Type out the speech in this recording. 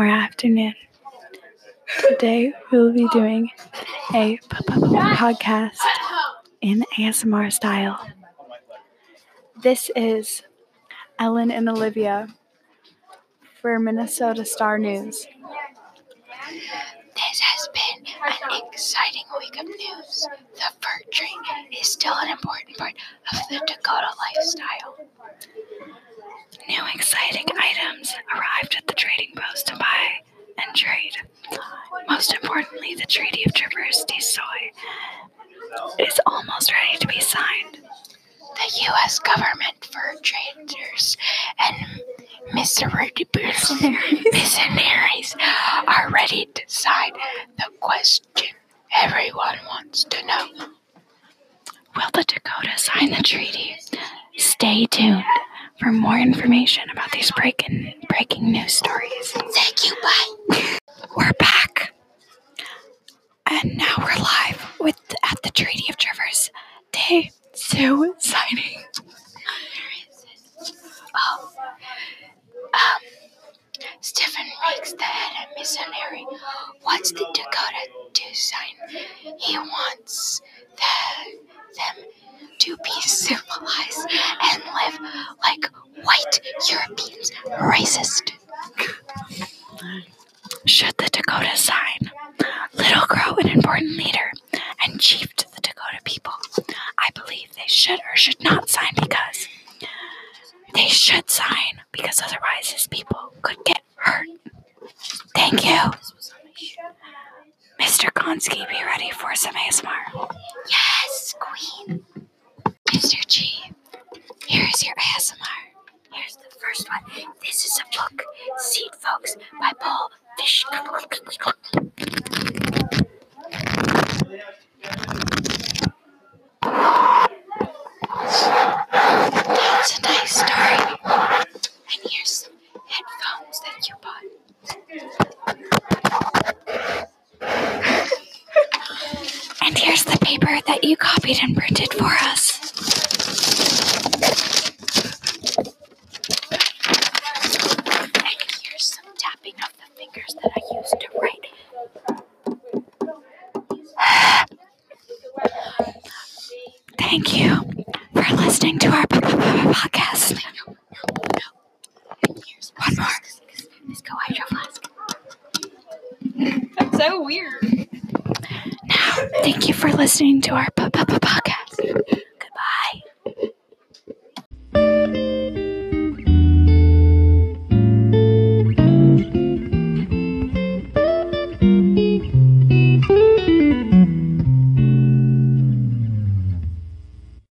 or afternoon. Today we will be doing a podcast in ASMR style. This is Ellen and Olivia for Minnesota Star News. This has been an exciting week of news. The fir tree is still an important part of the Dakota lifestyle. New exciting items arrived at the trading post to buy and trade. Most importantly, the Treaty of Traverse des Sioux is almost ready to be signed. The U.S. government fur traders and missionaries are ready to decide the question everyone wants to know. Will the Dakota sign the treaty? Stay tuned for more information about these breaking news stories. Thank you, bye. We're back. And now we're live at the Treaty of Traverse des Sioux signing. Stephen Riggs, the head of missionary, wants the Dakota to sign. He wants them to be civilized and live like white Europeans. Racist. Should the Dakota sign? Little Crow, an important leader and chief to the Dakota people. I believe they should or should not sign because... They should sign, because otherwise his people could get hurt. Thank you. Mr. Gonski, be ready for some ASMR. Yes, Queen. Mr. G, here is your ASMR. Here's the first one. This is a book, Seed Folks, by Paul Fish. That's a nice story. And here's some headphones that you bought. And here's the paper that you copied and printed for us. And here's some tapping of the fingers that I used to write. Thank you for listening to our podcast. Here's one more. Let's go hydro flask. That's so weird. Now, thank you for listening to our podcast.